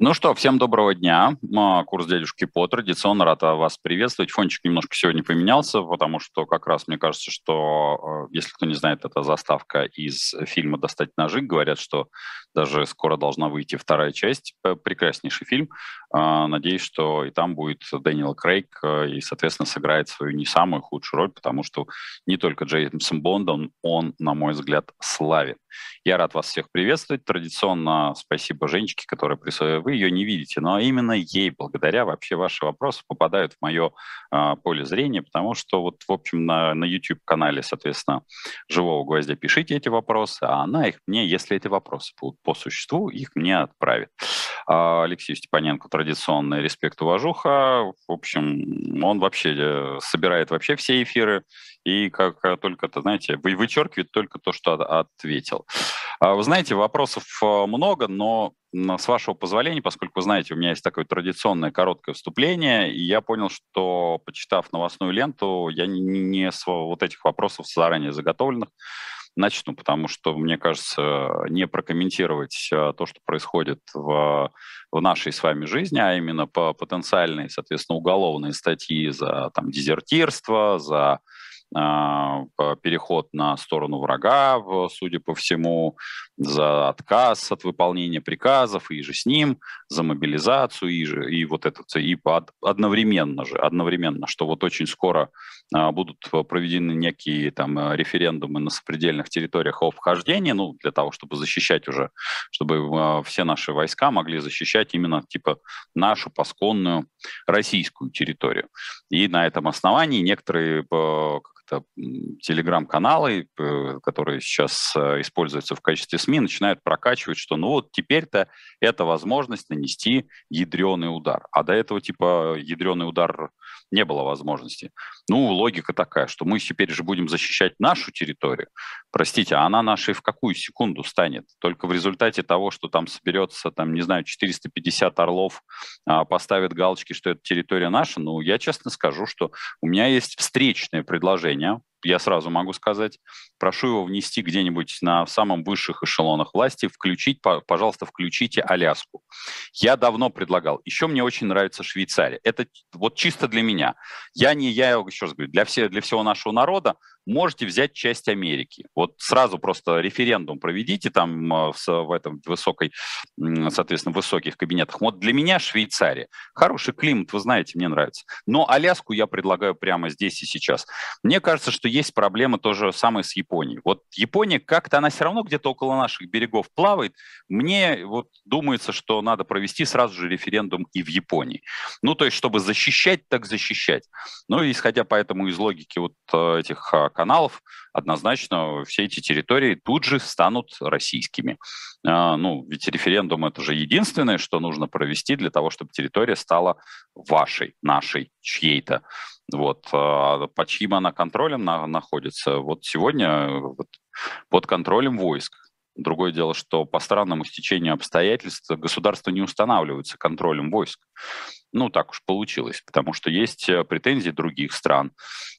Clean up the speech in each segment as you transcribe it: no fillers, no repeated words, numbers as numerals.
Ну что, всем доброго дня. Курс «Дядюшки По». Традиционно рад вас приветствовать. Фончик немножко сегодня поменялся, потому что как раз мне кажется, что, если кто не знает, это заставка из фильма «Достать ножи». Говорят, что даже скоро должна выйти вторая часть. Прекраснейший фильм. Надеюсь, что и там будет Дэниел Крейг и, соответственно, сыграет свою не самую худшую роль, потому что не только Джеймсом Бондом он, на мой взгляд, славен. Я рад вас всех приветствовать. Традиционно спасибо Женечке, которая присутствует. Вы ее не видите, но именно ей благодаря вообще ваши вопросы попадают в мое поле зрения, потому что вот, в общем, на YouTube-канале, соответственно, «Живого гвоздя» пишите эти вопросы, а она их мне, если эти вопросы будут по существу, их мне отправит. Алексею Степаненко традиционный респект, уважуха. В общем, он вообще собирает вообще все эфиры и как только, знаете, вычеркивает только то, что ответил. Вы знаете, вопросов много, но с вашего позволения, поскольку, вы знаете, у меня есть такое традиционное короткое вступление, и я понял, что, почитав новостную ленту, я не с вот этих вопросов заранее заготовленных начну, потому что, мне кажется, не прокомментировать то, что происходит в нашей с вами жизни, а именно по потенциальной, соответственно, уголовной статьи за там, дезертирство, за переход на сторону врага, судя по всему, за отказ от выполнения приказов и же с ним, за мобилизацию и вот это, и одновременно, что вот очень скоро будут проведены некие там референдумы на сопредельных территориях о вхождении, ну, для того, чтобы защищать уже, чтобы все наши войска могли защищать именно, типа, нашу посконную российскую территорию. И на этом основании некоторые телеграм-каналы, которые сейчас используются в качестве СМИ, начинают прокачивать, что ну вот теперь-то это возможность нанести ядреный удар. А до этого типа ядреный удар не было возможности. Ну, логика такая, что мы теперь же будем защищать нашу территорию. Простите, а она нашей в какую секунду станет? Только в результате того, что там соберется, там, не знаю, 450 орлов, поставят галочки, что эта территория наша, ну, я честно скажу, что у меня есть встречное предложение. Я сразу могу сказать, прошу его внести где-нибудь на самом высших эшелонах власти, включить, пожалуйста, включите Аляску. Я давно предлагал. Еще мне очень нравится Швейцария. Это вот чисто для меня. Я еще раз говорю, для всего нашего народа можете взять часть Америки. Вот сразу просто референдум проведите там в этом высоких кабинетах. Вот для меня Швейцария. Хороший климат, вы знаете, мне нравится. Но Аляску я предлагаю прямо здесь и сейчас. Мне кажется, что есть проблема то же самое с Японией. Вот Япония как-то, она все равно где-то около наших берегов плавает. Мне вот думается, что надо провести сразу же референдум и в Японии. Ну, то есть, чтобы защищать, так защищать. Ну, исходя поэтому из логики вот этих каналов, однозначно все эти территории тут же станут российскими. Ну, ведь референдум это же единственное, что нужно провести для того, чтобы территория стала вашей, нашей, чьей-то. Вот, по чьим она контролем находится. Вот сегодня вот, под контролем войск. Другое дело, что по странному стечению обстоятельств государство не устанавливается контролем войск. Ну, так уж получилось, потому что есть претензии других стран.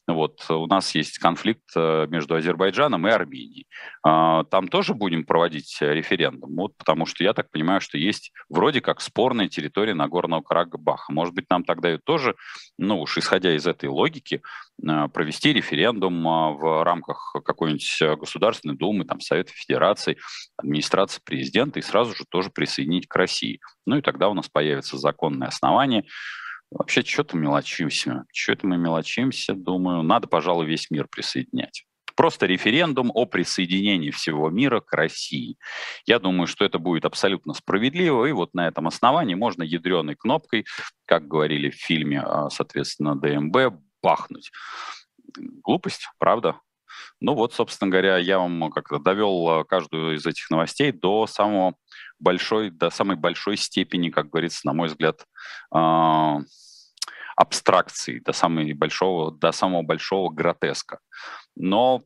Вот, у нас есть конфликт между Азербайджаном и Арменией. Там тоже будем проводить референдум, вот, потому что я так понимаю, что есть вроде как спорная территория Нагорного Карабаха. Может быть, нам тогда и тоже, ну уж исходя из этой логики, провести референдум в рамках какой-нибудь Государственной Думы, там, Совета Федерации, администрации президента и сразу же тоже присоединить к России. Ну и тогда у нас появится законное основание. Вообще, что-то мелочимся. Что-то мы мелочимся, думаю. Надо, пожалуй, весь мир присоединять. Просто референдум о присоединении всего мира к России. Я думаю, что это будет абсолютно справедливо. И вот на этом основании можно ядреной кнопкой, как говорили в фильме, соответственно, ДМБ, бахнуть. Глупость, правда? Ну вот, собственно говоря, я вам как-то довел каждую из этих новостей до самой большой степени, как говорится, на мой взгляд, абстракции, до самого большого гротеска. но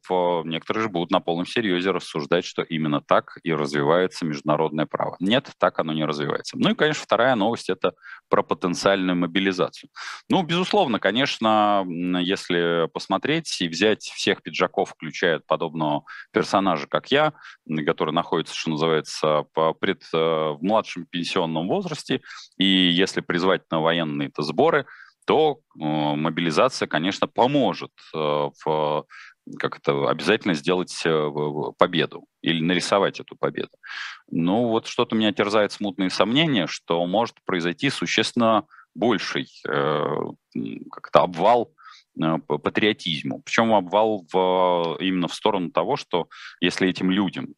некоторые же будут на полном серьезе рассуждать, что именно так и развивается международное право. Нет, так оно не развивается. Ну и, конечно, вторая новость – это про потенциальную мобилизацию. Ну, безусловно, конечно, если посмотреть и взять всех пиджаков, включая подобного персонажа, как я, который находится, что называется, в младшем пенсионном возрасте, и если призвать на военные-то сборы, то мобилизация, конечно, поможет обязательно сделать победу или нарисовать эту победу. Ну вот что-то меня терзает смутные сомнения, что может произойти существенно больший обвал патриотизму. Причем обвал именно в сторону того, что если этим людям,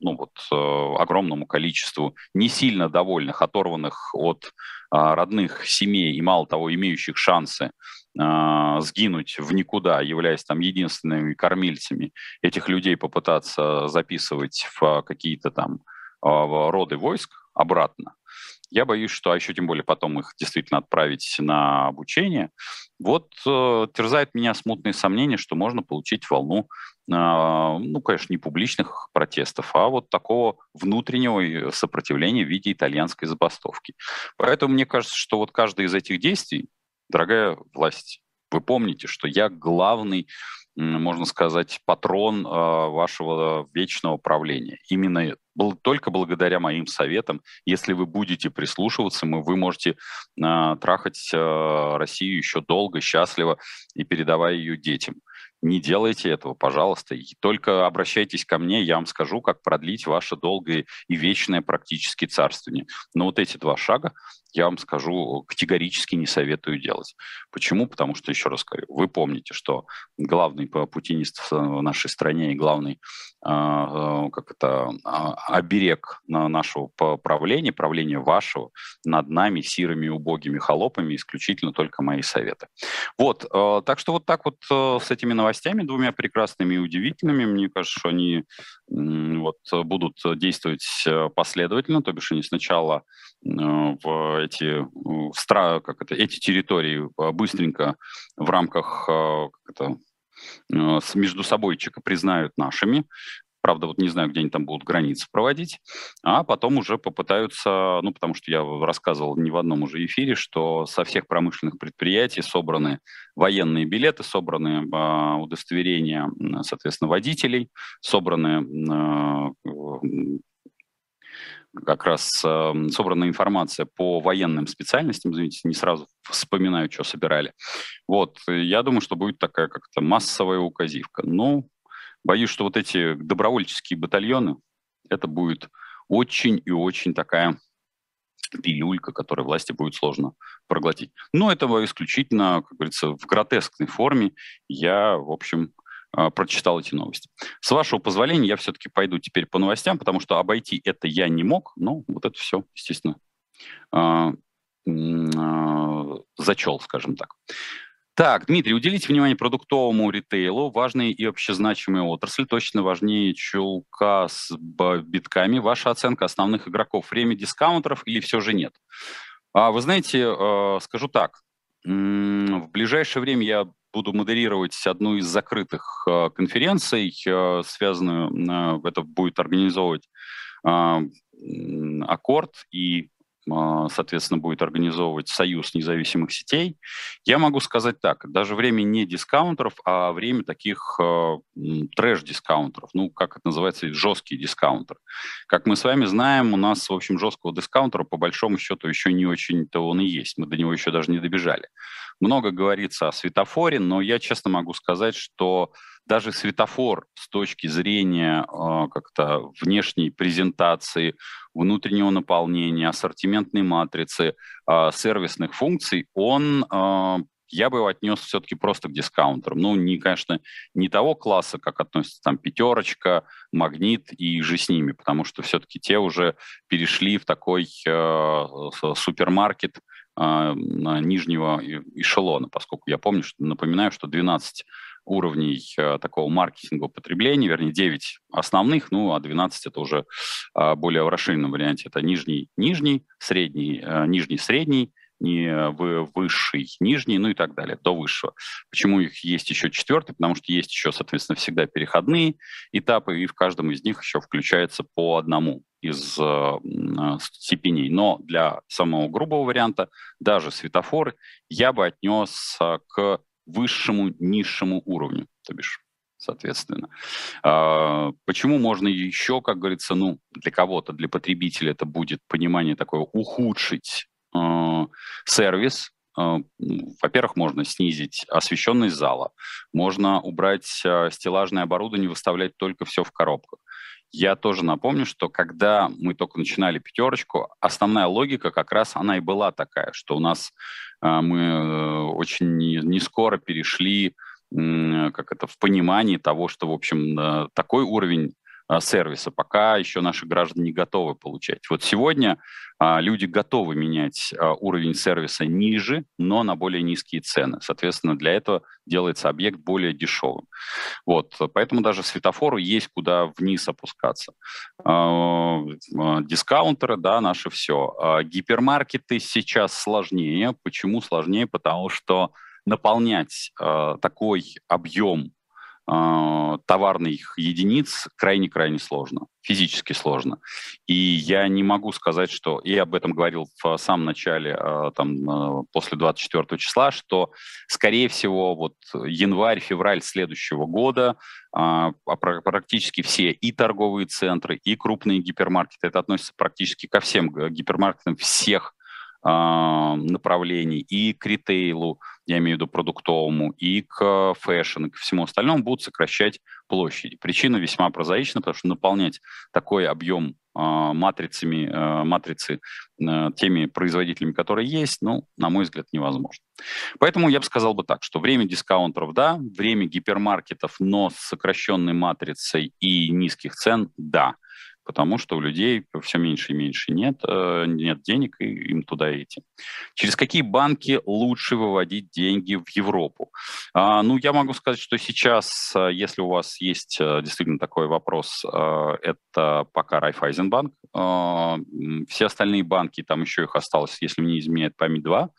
огромному количеству не сильно довольных, оторванных от родных семей и, мало того, имеющих шансы сгинуть в никуда, являясь там единственными кормильцами, этих людей попытаться записывать в какие-то там роды войск обратно, я боюсь, что, а еще тем более потом их действительно отправить на обучение, терзает меня смутные сомнения, что можно получить волну, конечно, не публичных протестов, а вот такого внутреннего сопротивления в виде итальянской забастовки. Поэтому мне кажется, что вот каждое из этих действий, дорогая власть, вы помните, что я главный, можно сказать, патрон вашего вечного правления. Именно только благодаря моим советам, если вы будете прислушиваться, вы можете трахать Россию еще долго, счастливо и передавая ее детям. Не делайте этого, пожалуйста, и только обращайтесь ко мне, я вам скажу, как продлить ваше долгое и вечное практически царствование. Но вот эти два шага я вам скажу, категорически не советую делать. Почему? Потому что, еще раз говорю, вы помните, что главный путинист в нашей стране и главный оберег нашего правления, правления вашего над нами, сирыми, убогими холопами, исключительно только мои советы. Так что вот так вот с этими новостями, двумя прекрасными и удивительными, мне кажется, что они будут действовать последовательно, то бишь они сначала в эти территории быстренько в рамках между собойчика признают нашими. Правда, не знаю, где они там будут границы проводить, а потом уже попытаются, потому что я рассказывал не в одном уже эфире, что со всех промышленных предприятий собраны военные билеты, собраны удостоверения, соответственно, водителей, собраны собрана информация по военным специальностям, извините, не сразу вспоминаю, что собирали. Я думаю, что будет такая массовая указивка. Но боюсь, что эти добровольческие батальоны, это будет очень и очень такая пилюлька, которую власти будет сложно проглотить. Но это исключительно, как говорится, в гротескной форме. Я, в общем, прочитал эти новости. С вашего позволения, я все-таки пойду теперь по новостям, потому что обойти это я не мог, но это все, естественно, зачел, скажем так. Так, Дмитрий, уделите внимание продуктовому ритейлу, важные и общезначимые отрасли, точно важнее чулка с битками. Ваша оценка основных игроков, время дискаунтеров или все же нет? Вы знаете, скажу так, в ближайшее время я буду модерировать одну из закрытых конференций, связанную, это будет организовывать Аккорд и, соответственно, будет организовывать Союз независимых сетей. Я могу сказать так, даже время не дискаунтеров, а время таких трэш-дискаунтеров, как это называется, жесткие дискаунтеры. Как мы с вами знаем, у нас, в общем, жесткого дискаунтера, по большому счету, еще не очень-то он и есть, мы до него еще даже не добежали. Много говорится о светофоре, но я честно могу сказать, что даже светофор с точки зрения внешней презентации, внутреннего наполнения, ассортиментной матрицы, сервисных функций, я бы его отнес все-таки просто к дискаунтерам. Конечно, не того класса, как относятся там «Пятерочка», «Магнит» и же с ними, потому что все-таки те уже перешли в такой супермаркет нижнего эшелона, поскольку я помню, напоминаю, что 12 уровней такого маркетингового потребления, вернее, 9 основных, а 12 это уже более в расширенном варианте. Это нижний-нижний, средний-нижний-средний, не высший, нижний, ну и так далее, до высшего. Почему их есть еще четвертый? Потому что есть еще, соответственно, всегда переходные этапы, и в каждом из них еще включается по одному из степеней. Но для самого грубого варианта даже светофоры я бы отнес к высшему, низшему уровню, то бишь, соответственно. Почему можно еще, как говорится, ну, для кого-то, для потребителя это будет понимание такое, ухудшить сервис? Во-первых, можно снизить освещенность зала, можно убрать стеллажное оборудование, выставлять только все в коробках. Я тоже напомню, что когда мы только начинали «Пятерочку», основная логика как раз она и была такая, что у нас мы очень не скоро перешли в понимании того, что, в общем, такой уровень сервиса пока еще наши граждане не готовы получать. Вот сегодня люди готовы менять уровень сервиса ниже, но на более низкие цены. Соответственно, для этого делается объект более дешевым. Вот. Поэтому даже светофору есть куда вниз опускаться. Дискаунтеры, да, наше все. Гипермаркеты сейчас сложнее. Почему сложнее? Потому что наполнять такой объем товарных единиц крайне-крайне сложно, физически сложно. И я не могу сказать, что... Я об этом говорил в самом начале, там, после 24 числа, что, скорее всего, вот январь-февраль следующего года практически все и торговые центры, и крупные гипермаркеты, это относится практически ко всем гипермаркетам всех направлений, и к ритейлу, я имею в виду продуктовому, и к фэшн, и к всему остальному будут сокращать площади. Причина весьма прозаична, потому что наполнять такой объем матрицы теми производителями, которые есть, ну, на мой взгляд, невозможно. Поэтому я бы сказал бы так, что время дискаунтеров, да, время гипермаркетов, но с сокращенной матрицей и низких цен, да. Потому что у людей все меньше и меньше нет денег, и им туда идти. Через какие банки лучше выводить деньги в Европу? Ну, я могу сказать, что сейчас, если у вас есть действительно такой вопрос, это пока Райффайзенбанк. Все остальные банки, там еще их осталось, если мне изменяет память, 2.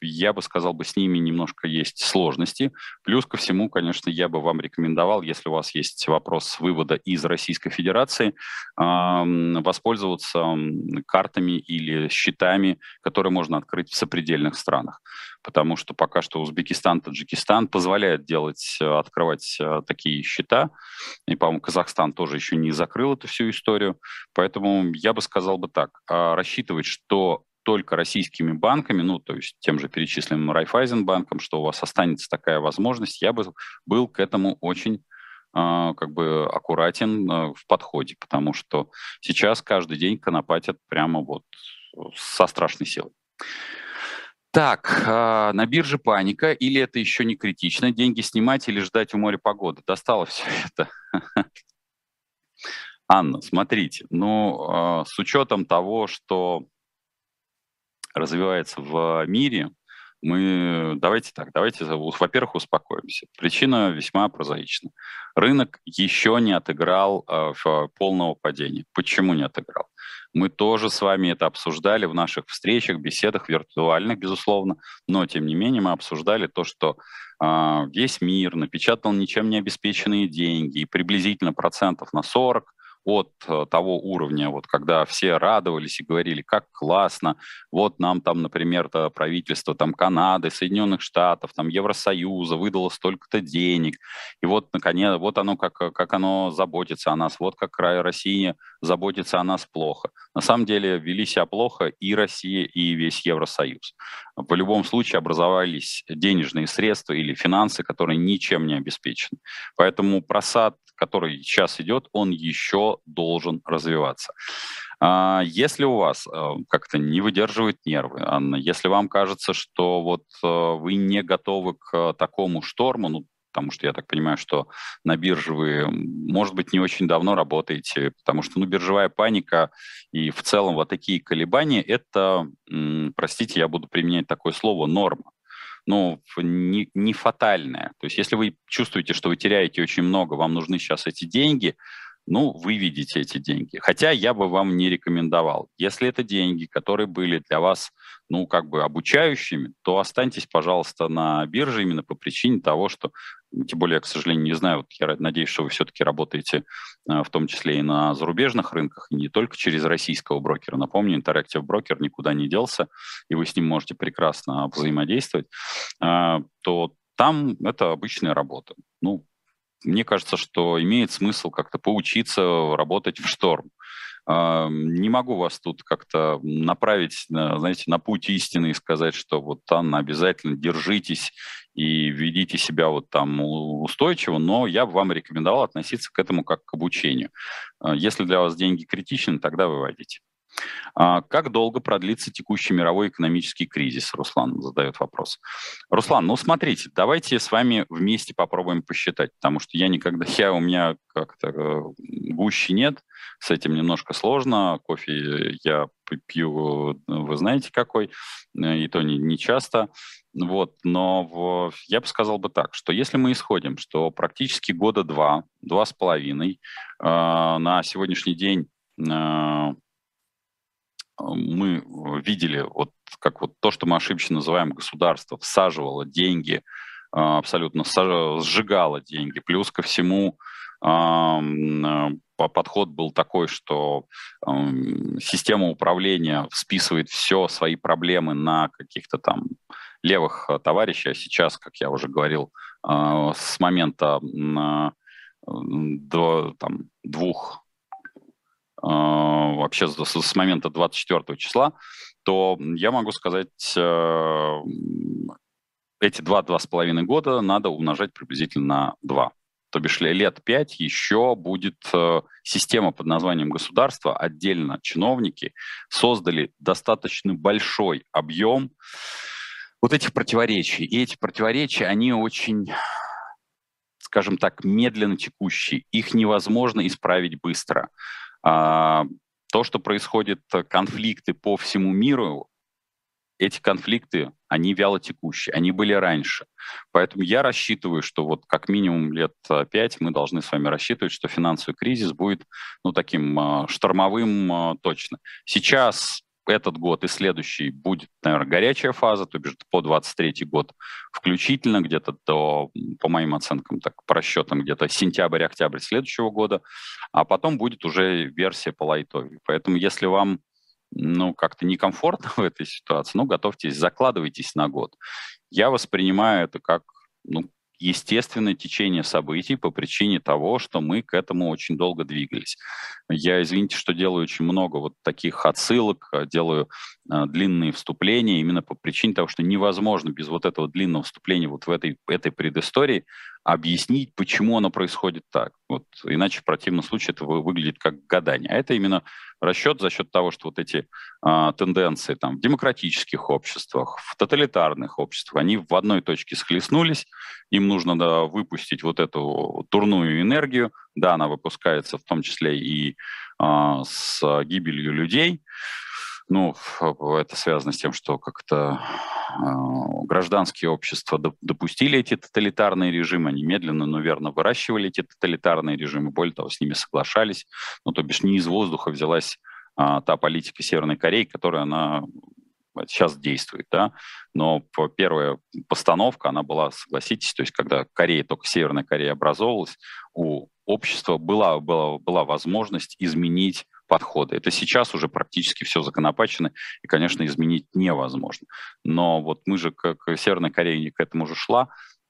Я бы сказал, с ними немножко есть сложности. Плюс ко всему, конечно, я бы вам рекомендовал, если у вас есть вопрос вывода из Российской Федерации, воспользоваться картами или счетами, которые можно открыть в сопредельных странах. Потому что пока что Узбекистан, Таджикистан позволяют открывать такие счета. И, по-моему, Казахстан тоже еще не закрыл эту всю историю. Поэтому я бы сказал так. Рассчитывать, что только российскими банками, ну, то есть тем же перечисленным Райффайзенбанком, что у вас останется такая возможность, я бы был к этому очень аккуратен в подходе, потому что сейчас каждый день конопатят прямо вот со страшной силой. Так, на бирже паника, или это еще не критично? Деньги снимать или ждать у моря погоды? Достало все это. Анна, смотрите, ну, с учетом того, что развивается в мире, давайте, во-первых, успокоимся. Причина весьма прозаична. Рынок еще не отыграл полного падения. Почему не отыграл? Мы тоже с вами это обсуждали в наших встречах, беседах, виртуальных, безусловно, но, тем не менее, мы обсуждали то, что весь мир напечатал ничем не обеспеченные деньги, и приблизительно процентов на 40 от того уровня, вот когда все радовались и говорили, как классно, вот нам там, например, правительство там, Канады, Соединенных Штатов, там, Евросоюза выдало столько-то денег, и вот, наконец, вот оно, как оно заботится о нас, вот как Россия заботится о нас плохо. На самом деле вели себя плохо и Россия, и весь Евросоюз. В любом случае образовались денежные средства или финансы, которые ничем не обеспечены. Поэтому просад, который сейчас идет, он еще должен развиваться. Если у вас как-то не выдерживают нервы, Анна, если вам кажется, что вот вы не готовы к такому шторму, ну, потому что я так понимаю, что на бирже вы, может быть, не очень давно работаете, потому что, ну, биржевая паника и в целом вот такие колебания, это, простите, я буду применять такое слово, норма. Ну, не фатальная. То есть если вы чувствуете, что вы теряете очень много, вам нужны сейчас эти деньги, ну, выведите эти деньги. Хотя я бы вам не рекомендовал. Если это деньги, которые были для вас, ну, как бы обучающими, то останьтесь, пожалуйста, на бирже именно по причине того, что, тем более, я, к сожалению, не знаю, вот я надеюсь, что вы все-таки работаете в том числе и на зарубежных рынках, и не только через российского брокера. Напомню, Interactive Broker никуда не делся, и вы с ним можете прекрасно взаимодействовать, то там это обычная работа. Ну, мне кажется, что имеет смысл как-то поучиться работать в шторм. Не могу вас тут как-то направить, знаете, на путь истины и сказать, что вот там обязательно держитесь и ведите себя вот там устойчиво, но я бы вам рекомендовал относиться к этому как к обучению. Если для вас деньги критичны, тогда выводите. Как долго продлится текущий мировой экономический кризис? Руслан задает вопрос. Руслан, ну смотрите, давайте с вами вместе попробуем посчитать, потому что я никогда, у меня как-то гуще нет, с этим немножко сложно, кофе я пью, вы знаете какой, и то не часто, вот, но я бы сказал так, что если мы исходим, что практически года два с половиной, на сегодняшний день мы видели, вот как вот то, что мы ошибочно называем государство, всаживало деньги, абсолютно сжигало деньги. Плюс ко всему подход был такой, что система управления списывает все свои проблемы на каких-то там левых товарищей. А сейчас, как я уже говорил, с момента до там, вообще с момента 24 числа, то я могу сказать, эти 2-2,5 года надо умножать приблизительно на 2. То бишь лет 5 еще будет система под названием государство, отдельно чиновники создали достаточно большой объем вот этих противоречий. И эти противоречия, они очень, скажем так, медленно текущие. Их невозможно исправить быстро. То, что происходят конфликты по всему миру, эти конфликты, они вялотекущие, они были раньше. Поэтому я рассчитываю, что вот как минимум лет 5 мы должны с вами рассчитывать, что финансовый кризис будет, ну, таким штормовым точно. Сейчас этот год и следующий будет, наверное, горячая фаза, то бишь по 23-й год включительно, где-то до, по моим оценкам, так, по расчетам, где-то сентябрь-октябрь следующего года, а потом будет уже версия по лайтове. Поэтому если вам, ну, как-то некомфортно в этой ситуации, ну, готовьтесь, закладывайтесь на год. Я воспринимаю это как, ну, естественное течение событий по причине того, что мы к этому очень долго двигались. Я, извините, что делаю очень много вот таких отсылок, делаю длинные вступления именно по причине того, что невозможно без вот этого длинного вступления вот в этой предыстории объяснить, почему оно происходит так. Вот, иначе в противном случае это выглядит как гадание. А это именно расчет за счет того, что вот эти тенденции там, в демократических обществах, в тоталитарных обществах, они в одной точке схлестнулись, им нужно выпустить вот эту дурную энергию, да, она выпускается в том числе и с гибелью людей. Ну, это связано с тем, что как-то гражданские общества допустили эти тоталитарные режимы, они медленно, но верно выращивали эти тоталитарные режимы, более того, с ними соглашались. Ну, то бишь не из воздуха взялась та политика Северной Кореи, которая она сейчас действует, да. Но первая постановка, она была, согласитесь, то есть когда Корея, только Северная Корея образовывалась, у общества была возможность изменить подходы. Это сейчас уже практически все законопачено, и, конечно, изменить невозможно. Но вот мы же, как Северная Корея, к этому же шла,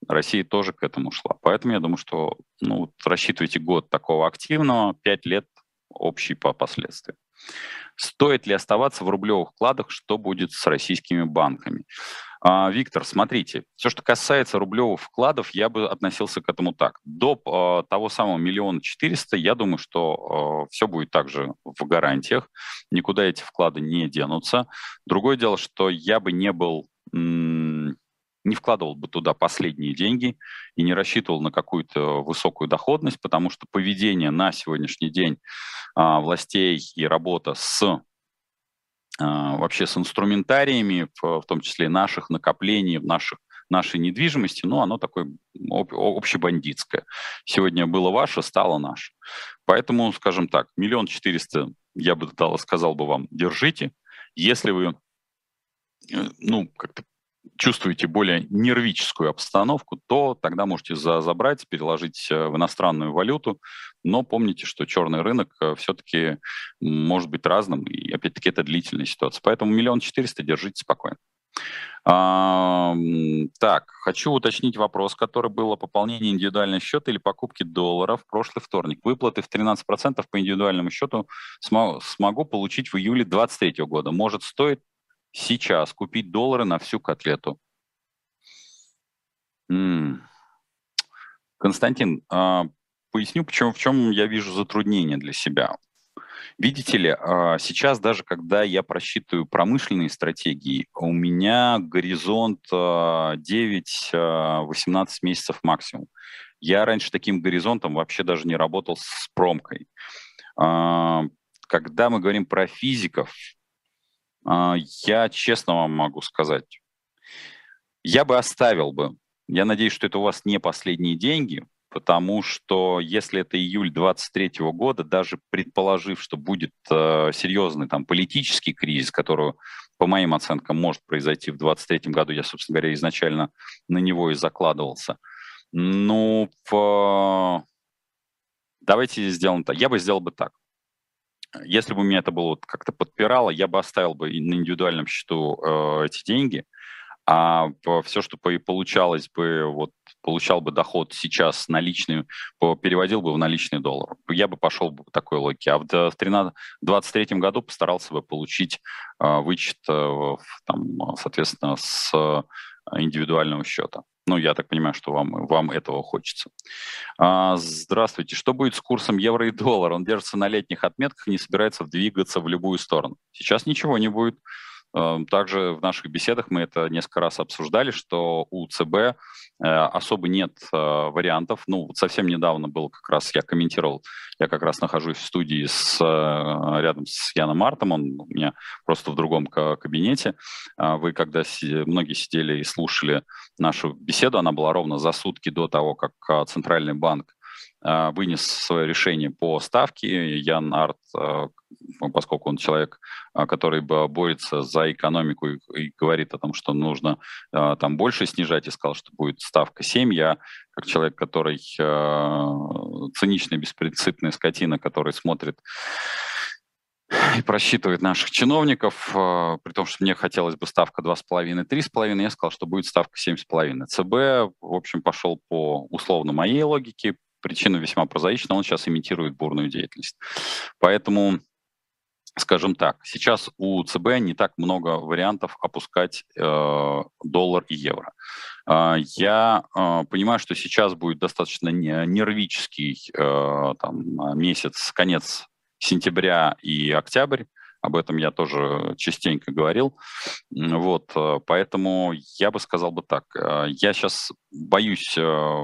Россия тоже к этому шла. Поэтому я думаю, что, ну, вот рассчитывайте год такого активного, 5 лет общий по последствиям. Стоит ли оставаться в рублевых вкладах, что будет с российскими банками? Виктор, смотрите, все, что касается рублевых вкладов, я бы относился к этому так. До того самого 1 400 000, я думаю, что все будет также в гарантиях, никуда эти вклады не денутся. Другое дело, что я бы не был, не вкладывал бы туда последние деньги и не рассчитывал на какую-то высокую доходность, потому что поведение на сегодняшний день властей и работа с вообще с инструментариями, в том числе наших накоплений, наших нашей недвижимости, но оно такое общебандитское. Сегодня было ваше, стало наше. Поэтому, скажем так, 1 400 000, я бы сказал бы вам, держите. Если вы, ну, как-то чувствуете более нервическую обстановку, то тогда можете забрать, переложить в иностранную валюту. Но помните, что черный рынок все-таки может быть разным. И опять-таки это длительная ситуация. Поэтому 1 400 000 держите спокойно. Так, хочу уточнить вопрос, который был о пополнении индивидуального счета или покупке доллара в прошлый вторник. Выплаты в 13% по индивидуальному счету смогу получить в июле 2023 года. Может, стоит сейчас купить доллары на всю котлету? Константин, поясню, в чем я вижу затруднение для себя. Видите ли, сейчас даже когда я просчитываю промышленные стратегии, у меня горизонт 9-18 месяцев максимум. Я раньше таким горизонтом вообще даже не работал с промкой. Когда мы говорим про физиков, я честно вам могу сказать, я бы оставил бы, я надеюсь, что это у вас не последние деньги, потому что если это июль 2023 года, даже предположив, что будет серьезный там политический кризис, который, по моим оценкам, может произойти в 2023 году, я, собственно говоря, изначально на него и закладывался, ну, давайте сделаем так, я бы сделал бы так. Если бы меня это было вот как-то подпирало, я бы оставил бы на индивидуальном счету эти деньги, а все, что получалось бы, вот получал бы доход сейчас наличный, переводил бы в наличный доллар. Я бы пошел бы по такой логике. А в 2023 году постарался бы получить вычет, там, соответственно, с индивидуального счета. Ну, я так понимаю, что вам этого хочется. Здравствуйте. Что будет с курсом евро и доллара? Он держится на летних отметках и не собирается двигаться в любую сторону. Сейчас ничего не будет. Также в наших беседах мы это несколько раз обсуждали, что у ЦБ особо нет вариантов. Ну, совсем недавно было как раз, я комментировал, я как раз нахожусь в студии рядом с Яном Мартом, он у меня просто в другом кабинете. Вы когда многие сидели и слушали нашу беседу, она была ровно за сутки до того, как Центральный банк вынес свое решение по ставке. Ян Март, поскольку он человек, который борется за экономику и говорит о том, что нужно там больше снижать, и сказал, что будет ставка 7. Я, как человек, который циничный, беспринципный скотина, который смотрит и просчитывает наших чиновников, при том, что мне хотелось бы ставка 2,5-3,5, я сказал, что будет ставка 7,5. ЦБ, в общем, пошел по условно моей логике. Причина весьма прозаична, он сейчас имитирует бурную деятельность. Поэтому, скажем так, сейчас у ЦБ не так много вариантов опускать доллар и евро. Я понимаю, что сейчас будет достаточно нервический там, месяц, конец сентября и октябрь. Об этом я тоже частенько говорил. Вот, поэтому я бы сказал бы так. Я сейчас боюсь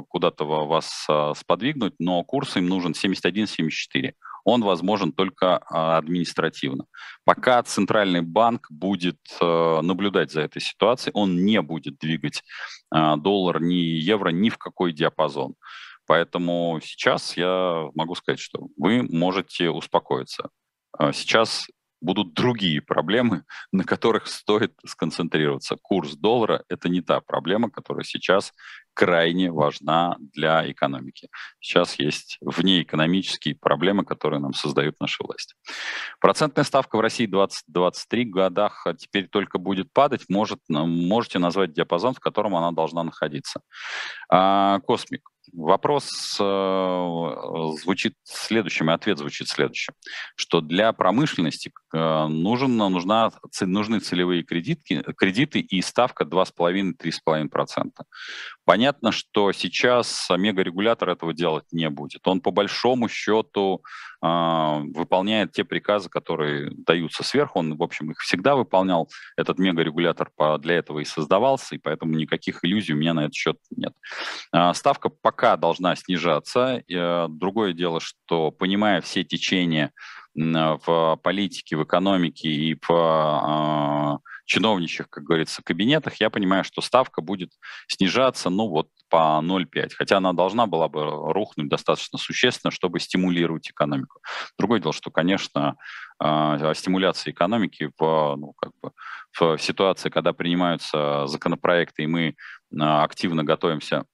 куда-то вас сподвигнуть, но курс им нужен 71-74. Он возможен только административно. Пока Центральный банк будет наблюдать за этой ситуацией, он не будет двигать доллар ни евро ни в какой диапазон. Поэтому сейчас я могу сказать, что вы можете успокоиться. Сейчас будут другие проблемы, на которых стоит сконцентрироваться. Курс доллара – это не та проблема, которая сейчас крайне важна для экономики. Сейчас есть внеэкономические проблемы, которые нам создают наши власти. Процентная ставка в России в 2023 годах теперь только будет падать. Можете назвать диапазон, в котором она должна находиться. Космик. Вопрос звучит следующим, и ответ звучит следующим, что для промышленности нужны целевые кредиты и ставка 2,5-3,5%. Понятно, что сейчас мегарегулятор этого делать не будет. Он по большому счету выполняет те приказы, которые даются сверху. Он, в общем, их всегда выполнял. Этот мегарегулятор для этого и создавался, и поэтому никаких иллюзий у меня на этот счет нет. Ставка пока должна снижаться. Другое дело, что, понимая все течения в политике, в экономике и в чиновничьих, как говорится, кабинетах, я понимаю, что ставка будет снижаться, ну вот, по 0,5. Хотя она должна была бы рухнуть достаточно существенно, чтобы стимулировать экономику. Другое дело, что, конечно, стимуляция экономики в ситуации, когда принимаются законопроекты, и мы активно готовимся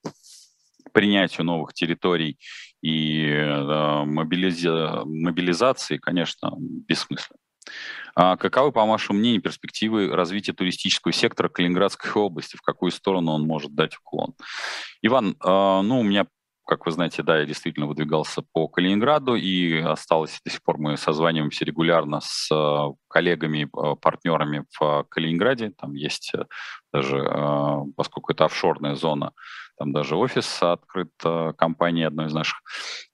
к принятию новых территорий и мобилизации, конечно, бессмысленно. Каковы, по вашему мнению, перспективы развития туристического сектора Калининградской области? В какую сторону он может дать уклон? Иван, ну, у меня, как вы знаете, да, я действительно выдвигался по Калининграду, и осталось до сих пор, мы созваниваемся регулярно с коллегами, партнерами в Калининграде. Там есть даже, поскольку это офшорная зона, там даже офис открыт компании одной из наших.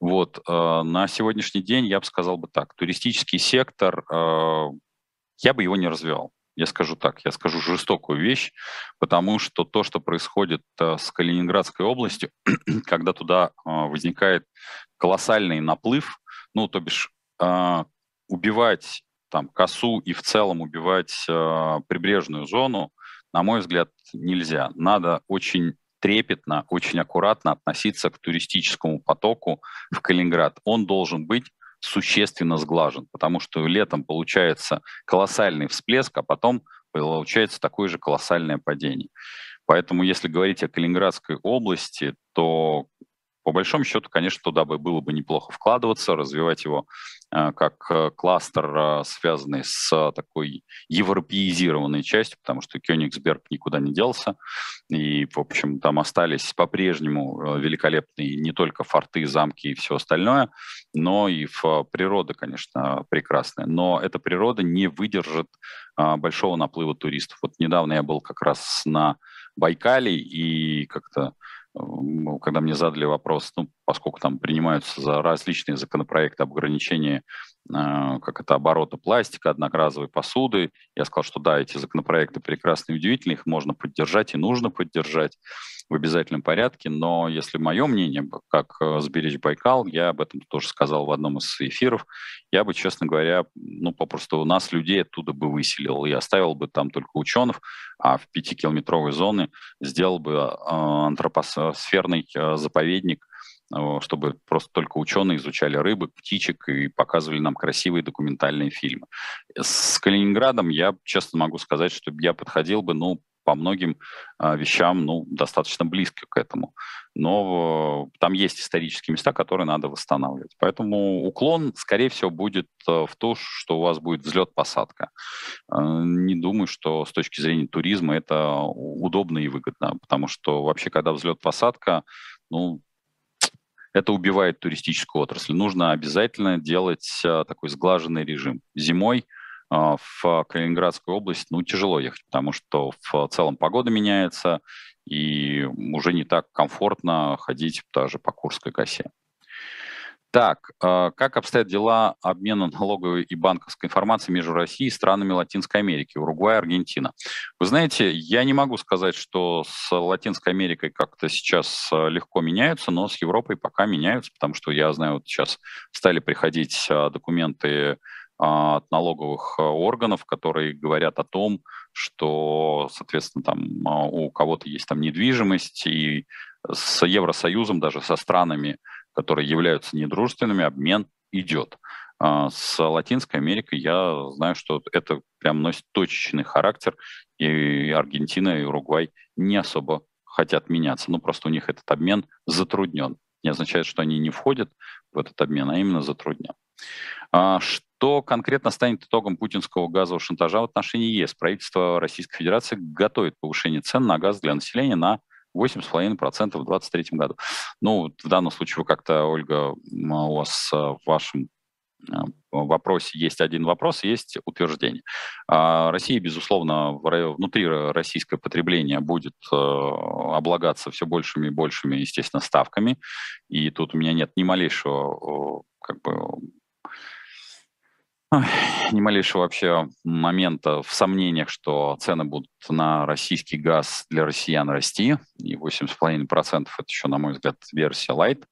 Вот, на сегодняшний день я бы сказал бы так, туристический сектор, я бы его не развивал. Я скажу так, я скажу жестокую вещь, потому что то, что происходит с Калининградской областью, когда туда возникает колоссальный наплыв, ну, то бишь убивать там косу и в целом убивать прибрежную зону, на мой взгляд, нельзя. Надо очень трепетно, очень аккуратно относиться к туристическому потоку в Калининград. Он должен быть существенно сглажен, потому что летом получается колоссальный всплеск, а потом получается такое же колоссальное падение. Поэтому, если говорить о Калининградской области, то по большому счету, конечно, туда было бы неплохо вкладываться, развивать его как кластер, связанный с такой европеизированной частью, потому что Кёнигсберг никуда не делся. И, в общем, там остались по-прежнему великолепные не только форты, замки и все остальное, но и природа, конечно, прекрасная. Но эта природа не выдержит большого наплыва туристов. Вот недавно я был как раз на Байкале, и как-то когда мне задали вопрос, ну, поскольку там принимаются различные законопроекты об ограничении оборота пластика, одноразовой посуды, я сказал, что да, эти законопроекты прекрасны и удивительны, их можно поддержать и нужно поддержать в обязательном порядке, но если мое мнение, как сберечь Байкал, я об этом тоже сказал в одном из эфиров, я бы, честно говоря, ну, попросту нас, людей, оттуда бы выселил и оставил бы там только ученых, а в 5-километровой зоне сделал бы антропосферный заповедник, чтобы просто только ученые изучали рыбок, птичек и показывали нам красивые документальные фильмы. С Калининградом я честно могу сказать, что я подходил бы, ну, по многим вещам, ну, достаточно близко к этому. Но там есть исторические места, которые надо восстанавливать. Поэтому уклон, скорее всего, будет в то, что у вас будет взлет-посадка. Не думаю, что с точки зрения туризма это удобно и выгодно, потому что вообще, когда взлет-посадка, ну, это убивает туристическую отрасль. Нужно обязательно делать такой сглаженный режим. Зимой в Калининградскую область, ну, тяжело ехать, потому что в целом погода меняется, и уже не так комфортно ходить даже по Курской косе. Так, как обстоят дела обмена налоговой и банковской информацией между Россией и странами Латинской Америки, Уругвай, Аргентина? Вы знаете, я не могу сказать, что с Латинской Америкой как-то сейчас легко меняются, но с Европой пока меняются, потому что, я знаю, вот сейчас стали приходить документы от налоговых органов, которые говорят о том, что, соответственно, там у кого-то есть там недвижимость, и с Евросоюзом, даже со странами, которые являются недружественными, обмен идет. С Латинской Америкой я знаю, что это прям носит точечный характер, и Аргентина, и Уругвай не особо хотят меняться. Ну, просто у них этот обмен затруднен. Не означает, что они не входят в этот обмен, а именно затруднен. Что конкретно станет итогом путинского газового шантажа в отношении ЕС? Правительство Российской Федерации готовит повышение цен на газ для населения на 8,5% в 2023 году. Ну, в данном случае вы как-то, Ольга, у вас в вашем вопросе есть один вопрос, есть утверждение. Россия, безусловно, внутри российское потребление будет облагаться все большими и большими, естественно, ставками. И тут у меня нет ни малейшего, как бы, ни малейшего вообще момента в сомнениях, что цены будут на российский газ для россиян расти. И 8,5% это еще, на мой взгляд, версия light.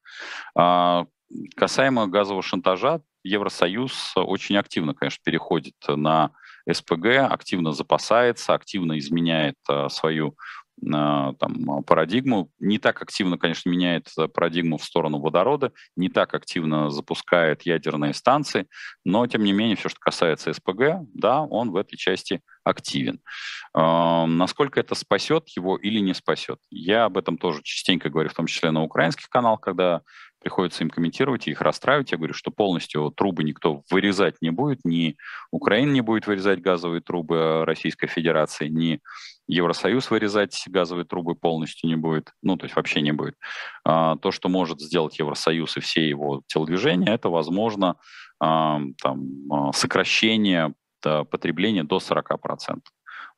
Касаемо газового шантажа, Евросоюз очень активно, конечно, переходит на СПГ активно запасается, активно изменяет свою там, парадигму. Не так активно, конечно, меняет парадигму в сторону водорода, не так активно запускает ядерные станции, но, тем не менее, все, что касается СПГ, да, он в этой части активен. Насколько это спасет его или не спасет? Я об этом тоже частенько говорю, в том числе на украинских каналах, когда приходится им комментировать и их расстраивать. Я говорю, что полностью трубы никто вырезать не будет, ни Украина не будет вырезать газовые трубы Российской Федерации, ни Евросоюз вырезать газовые трубы полностью не будет, ну, то есть вообще не будет. То, что может сделать Евросоюз и все его телодвижения, это, возможно, там, сокращение потребления до 40%.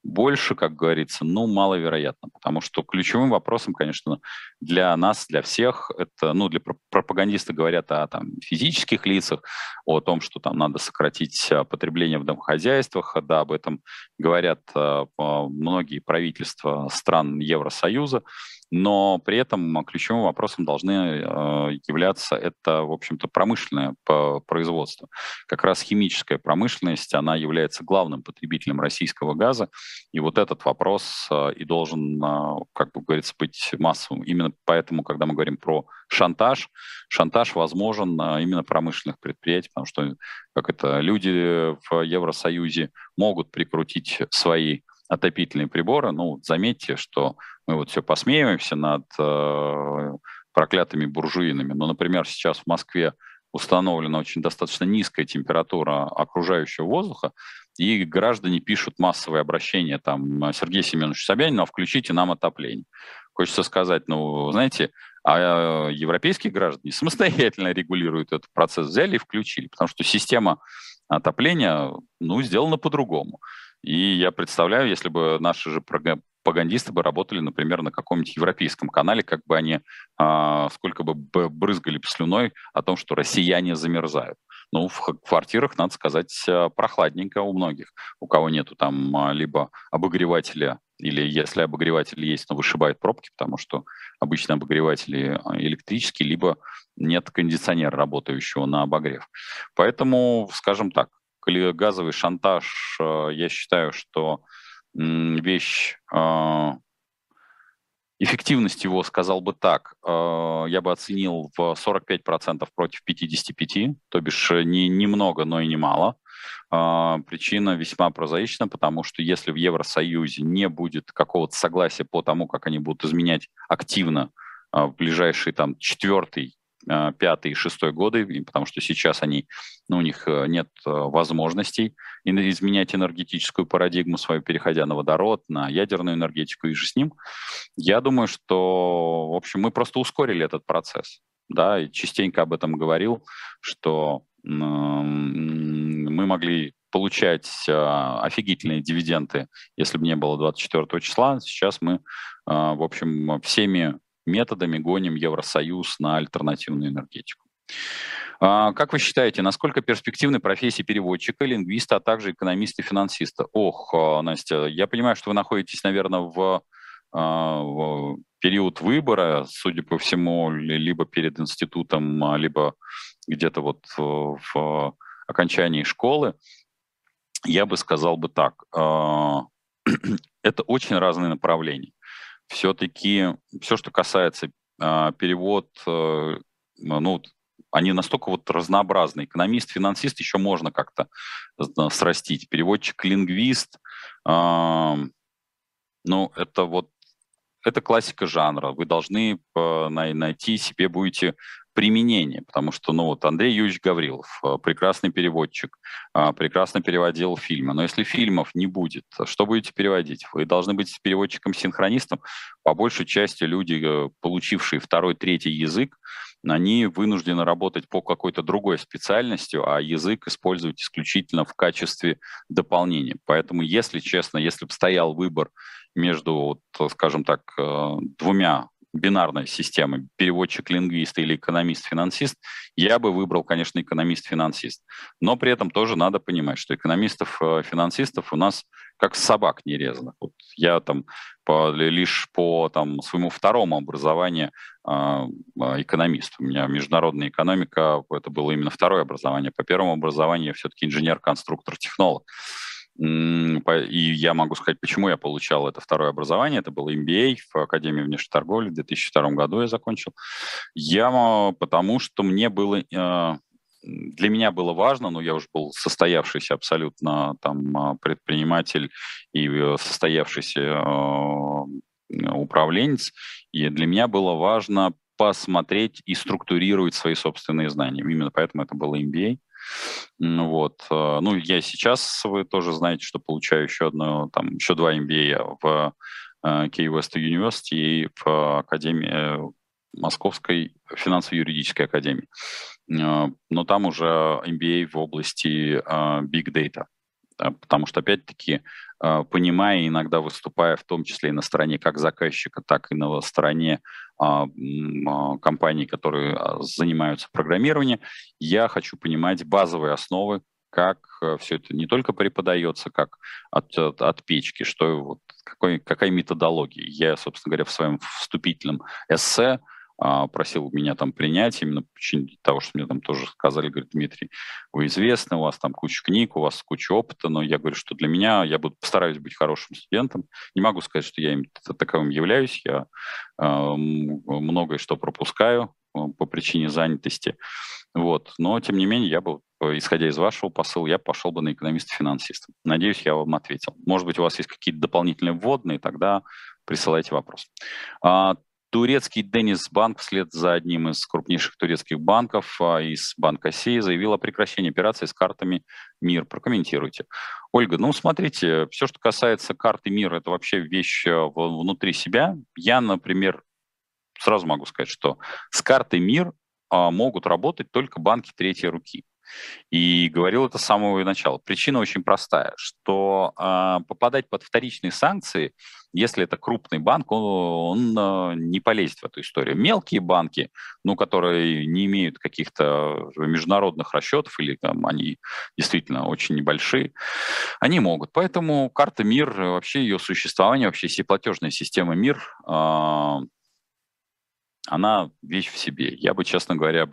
Больше, как говорится, ну, маловероятно, потому что ключевым вопросом, конечно, для нас, для всех, это, ну, для пропагандисты говорят о там, физических лицах, о том, что там надо сократить потребление в домохозяйствах, да, об этом говорят многие правительства стран Евросоюза, но при этом ключевым вопросом должны являться это, в общем-то, промышленное производство. Как раз химическая промышленность, она является главным потребителем российского газа, и вот этот вопрос и должен, как бы говорится, быть массовым. Именно поэтому, когда мы говорим про шантаж, шантаж возможен именно промышленных предприятий, потому что как это, люди в Евросоюзе могут прикрутить свои отопительные приборы. Ну, заметьте, что мы вот все посмеиваемся над проклятыми буржуинами. Но, например, сейчас в Москве установлена очень достаточно низкая температура окружающего воздуха, и граждане пишут массовые обращения, там, Сергей Семенович Собянин, а включите нам отопление. Хочется сказать, ну, знаете, а европейские граждане самостоятельно регулируют этот процесс, взяли и включили, потому что система отопления, ну, сделана по-другому. И я представляю, если бы наши же пропагандисты бы работали, например, на каком-нибудь европейском канале, как бы они сколько бы брызгали слюной о том, что россияне замерзают. Ну, в квартирах, надо сказать, прохладненько у многих, у кого нету там либо обогревателя, или если обогреватель есть, но вышибает пробки, потому что обычно обогреватели электрические, либо нет кондиционера, работающего на обогрев. Поэтому, скажем так, газовый шантаж, я считаю, что вещь, эффективность его, сказал бы так, я бы оценил в 45% против 55%, то бишь не много, но и не мало. Причина весьма прозаична, потому что если в Евросоюзе не будет какого-то согласия по тому, как они будут изменять активно в ближайшие там 4-й, 5-й и 6-й годы, потому что сейчас они, ну, у них нет возможностей изменять энергетическую парадигму свою, переходя на водород, на ядерную энергетику и же с ним. Я думаю, что, в общем, мы просто ускорили этот процесс. Да, и частенько об этом говорил, что мы могли получать офигительные дивиденды, если бы не было 24 числа. Сейчас мы, в общем, всеми методами гоним Евросоюз на альтернативную энергетику. Как вы считаете, насколько перспективны профессии переводчика, лингвиста, а также экономиста и финансиста? Ох, Настя, я понимаю, что вы находитесь, наверное, в период выбора, судя по всему, либо перед институтом, либо где-то вот в окончании школы. Я бы сказал бы так, это очень разные направления. Все-таки все, что касается перевод, ну, они настолько вот разнообразны. Экономист, финансист еще можно как-то срастить. Переводчик, лингвист, ну, это вот, это классика жанра. Вы должны найти себе будете применение, потому что, ну, вот Андрей Юрьевич Гаврилов, прекрасный переводчик, прекрасно переводил фильмы, но если фильмов не будет, что будете переводить? Вы должны быть переводчиком-синхронистом. По большей части люди, получившие второй, третий язык, они вынуждены работать по какой-то другой специальности, а язык использовать исключительно в качестве дополнения. Поэтому, если честно, если бы стоял выбор между, вот, скажем так, двумя бинарной системы, переводчик-лингвист или экономист-финансист, я бы выбрал, конечно, экономист-финансист. Но при этом тоже надо понимать, что экономистов-финансистов у нас как собак нерезанных. Вот я там лишь по там, своему второму образованию экономист. У меня международная экономика, это было именно второе образование. По первому образованию я все-таки инженер-конструктор-технолог. И я могу сказать, почему я получал это второе образование. Это был MBA в Академии внешней торговли. В 2002 году я закончил. Потому что мне было... Для меня было важно, но я уже был состоявшийся абсолютно там предприниматель и состоявшийся управленец, и для меня было важно посмотреть и структурировать свои собственные знания. Именно поэтому это был MBA. Вот. Ну, я сейчас, вы тоже знаете, что получаю еще два MBA в K-West University и в Академии Московской финансово-юридической академии. Но там уже MBA в области Big Data, потому что, опять-таки, понимая, иногда выступая в том числе и на стороне как заказчика, так и на стороне компаний, которые занимаются программированием, я хочу понимать базовые основы, как все это не только преподается, как от печки, какая методология. Я, собственно говоря, в своем вступительном эссе просил меня там принять, именно по причине того, что мне там тоже сказали, говорит, Дмитрий, вы известны, у вас там куча книг, у вас куча опыта, но я говорю, что для меня, я постараюсь быть хорошим студентом, не могу сказать, что я таковым являюсь, я многое что пропускаю по причине занятости, вот, но тем не менее, я бы, исходя из вашего посыла, я пошел бы на экономиста-финансиста. Надеюсь, я вам ответил. Может быть, у вас есть какие-то дополнительные вводные, тогда присылайте вопрос. Турецкий Денизбанк вслед за одним из крупнейших турецких банков, из Банка Исе, заявил о прекращении операции с картами МИР. Прокомментируйте. Ольга, ну смотрите, все, что касается карты МИР, это вообще вещь внутри себя. Я, например, сразу могу сказать, что с картой МИР могут работать только банки третьей руки. И говорил это с самого начала. Причина очень простая, что попадать под вторичные санкции, если это крупный банк, он не полезет в эту историю. Мелкие банки, которые не имеют каких-то международных расчетов, или там они действительно очень небольшие, они могут. Поэтому карта МИР, вообще ее существование, вообще платежная система МИР, она вещь в себе. Я бы, честно говоря,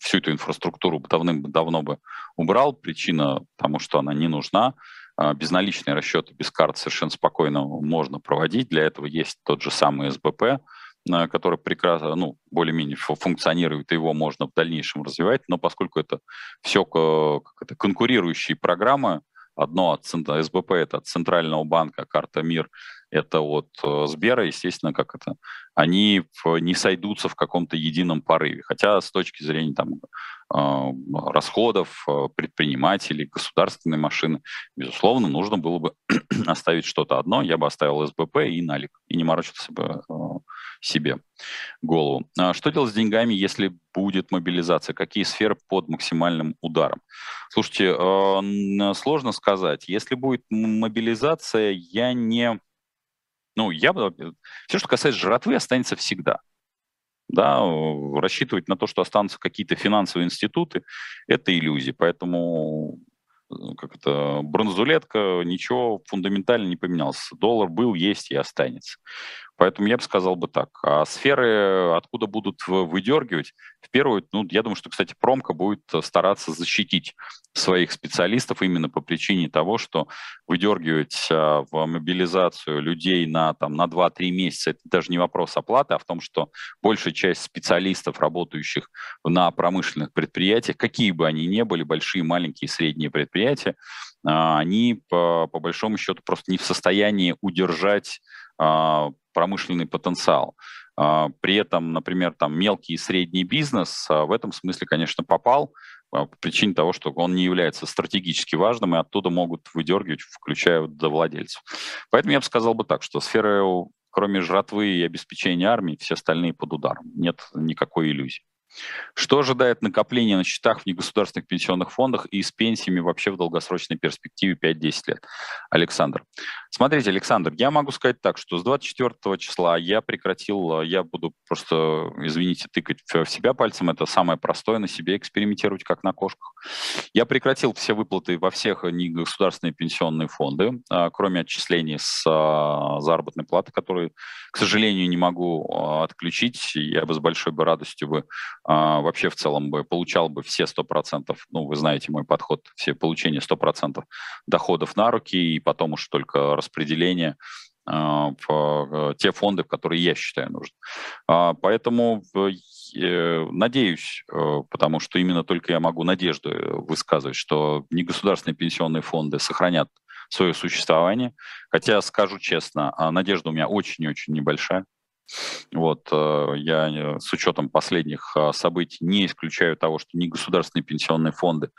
всю эту инфраструктуру давным-давно бы убрал. Причина тому, что она не нужна. Безналичные расчеты без карт совершенно спокойно можно проводить. Для этого есть тот же самый СБП, который прекрасно, более-менее функционирует, и его можно в дальнейшем развивать. Но поскольку это все конкурирующие программы, одно от СБП — это от Центрального банка, карта МИР — это от Сбера, естественно, они не сойдутся в каком-то едином порыве. Хотя с точки зрения расходов предпринимателей, государственной машины, безусловно, нужно было бы оставить что-то одно. Я бы оставил СБП и налик, и не морочился бы себе голову. Что делать с деньгами, если будет мобилизация? Какие сферы под максимальным ударом? Слушайте, сложно сказать. Если будет мобилизация, все, что касается жратвы, останется всегда. Да, рассчитывать на то, что останутся какие-то финансовые институты, это иллюзия. Поэтому бронзулетка, ничего фундаментально не поменялось. Доллар был, есть и останется. Поэтому я бы сказал так. А сферы, откуда будут выдергивать, в первую, я думаю, что, кстати, промка будет стараться защитить своих специалистов именно по причине того, что выдергивать в мобилизацию людей на 2-3 месяца, это даже не вопрос оплаты, а в том, что большая часть специалистов, работающих на промышленных предприятиях, какие бы они ни были, большие, маленькие, средние предприятия, они по большому счету просто не в состоянии удержать промышленный потенциал. При этом, например, мелкий и средний бизнес в этом смысле, конечно, попал по причине того, что он не является стратегически важным, и оттуда могут выдергивать, включая владельцев. Поэтому я бы сказал так, что сферы, кроме жратвы и обеспечения армии, все остальные под ударом. Нет никакой иллюзии. Что ожидает накопления на счетах в негосударственных пенсионных фондах и с пенсиями вообще в долгосрочной перспективе 5-10 лет? Александр. Смотрите, Александр, я могу сказать так, что с 24 числа я прекратил, я буду просто, извините, тыкать в себя пальцем, это самое простое, на себе экспериментировать, как на кошках. Я прекратил все выплаты во всех негосударственные пенсионные фонды, кроме отчислений с заработной платы, которые, к сожалению, не могу отключить, я бы с большой радостью вообще в целом бы получал бы все 100%, ну, вы знаете мой подход, все получение 100% доходов на руки и потом уж только распределение в те фонды, в которые я считаю нужным. Поэтому надеюсь, потому что именно только я могу надежду высказывать, что негосударственные пенсионные фонды сохранят свое существование. Хотя, скажу честно, надежда у меня очень-очень небольшая. Вот, я с учетом последних событий не исключаю того, что негосударственные пенсионные фонды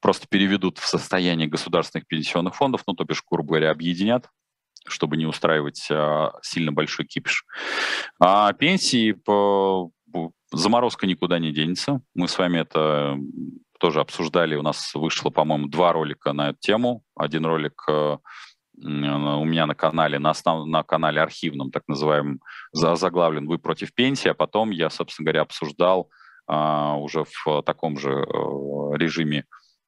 просто переведут в состояние государственных пенсионных фондов, ну, то бишь, грубо говоря, объединят, чтобы не устраивать сильно большой кипиш. А пенсии, заморозка никуда не денется. Мы с вами это тоже обсуждали. У нас вышло, по-моему, 2 ролика на эту тему. Один ролик у меня на канале, на канале архивном, так называемом, заглавлен «Вы против пенсии», а потом я, собственно говоря, обсуждал уже в таком же режиме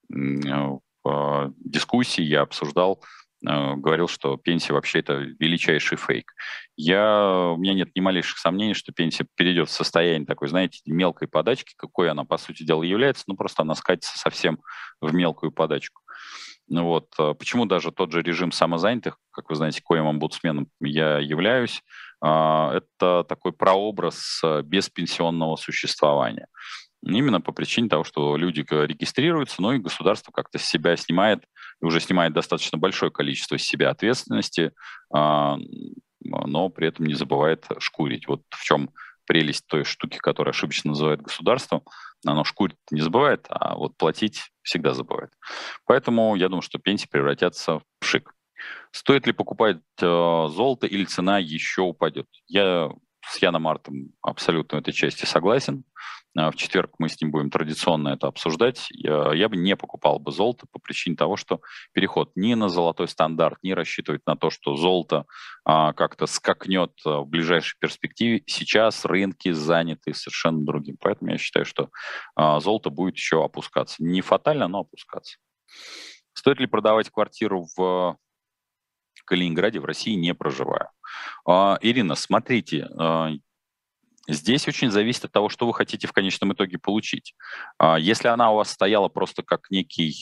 дискуссии, я обсуждал, говорил, что пенсия вообще это величайший фейк. У меня нет ни малейших сомнений, что пенсия перейдет в состояние такой, знаете, мелкой подачки, какой она, по сути дела, является, но просто она скатится совсем в мелкую подачку. Вот. Почему даже тот же режим самозанятых, как вы знаете, коим омбудсменом я являюсь, это такой прообраз беспенсионного существования. Именно по причине того, что люди регистрируются, но и государство как-то с себя снимает, и уже снимает достаточно большое количество с себя ответственности, но при этом не забывает шкурить. Вот в чем прелесть той штуки, которую ошибочно называют государством. Оно шкурить не забывает, а вот платить всегда забывает. Поэтому я думаю, что пенсии превратятся в пшик. Стоит ли покупать золото или цена еще упадет? Я с Яном Мартом абсолютно в этой части согласен. В четверг мы с ним будем традиционно это обсуждать. Я бы не покупал бы золото по причине того, что переход ни на золотой стандарт, ни рассчитывать на то, что золото как-то скакнет в ближайшей перспективе. Сейчас рынки заняты совершенно другим. Поэтому я считаю, что золото будет еще опускаться. Не фатально, но опускаться. Стоит ли продавать квартиру в Калининграде, в России не проживая? Ирина, смотрите, здесь очень зависит от того, что вы хотите в конечном итоге получить. Если она у вас стояла просто как некий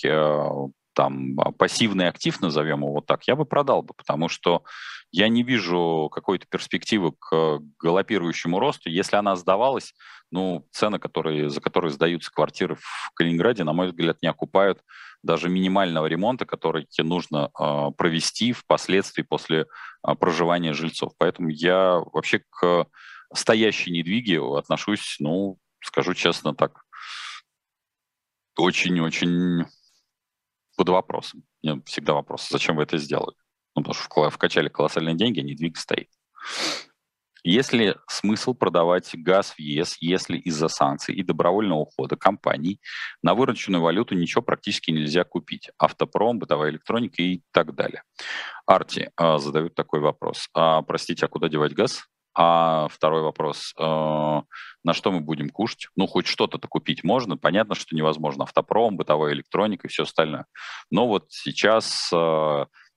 там пассивный актив, назовем его так, я бы продал бы, потому что я не вижу какой-то перспективы к галопирующему росту. Если она сдавалась, ну, цены, за которые сдаются квартиры в Калининграде, на мой взгляд, не окупают даже минимального ремонта, который нужно провести впоследствии после проживания жильцов. Поэтому я вообще к стоящей недвиге отношусь, ну, скажу честно так, очень-очень под вопросом. У меня всегда вопрос, зачем вы это сделали? Ну, потому что вкачали колоссальные деньги, а недвиг стоит. Есть ли смысл продавать газ в ЕС, если из-за санкций и добровольного ухода компаний на вырученную валюту ничего практически нельзя купить? Автопром, бытовая электроника и так далее. Арти задают такой вопрос. Простите, а куда девать газ? А второй вопрос, на что мы будем кушать? Ну, хоть что-то-то купить можно. Понятно, что невозможно автопром, бытовая электроника и все остальное. Но вот сейчас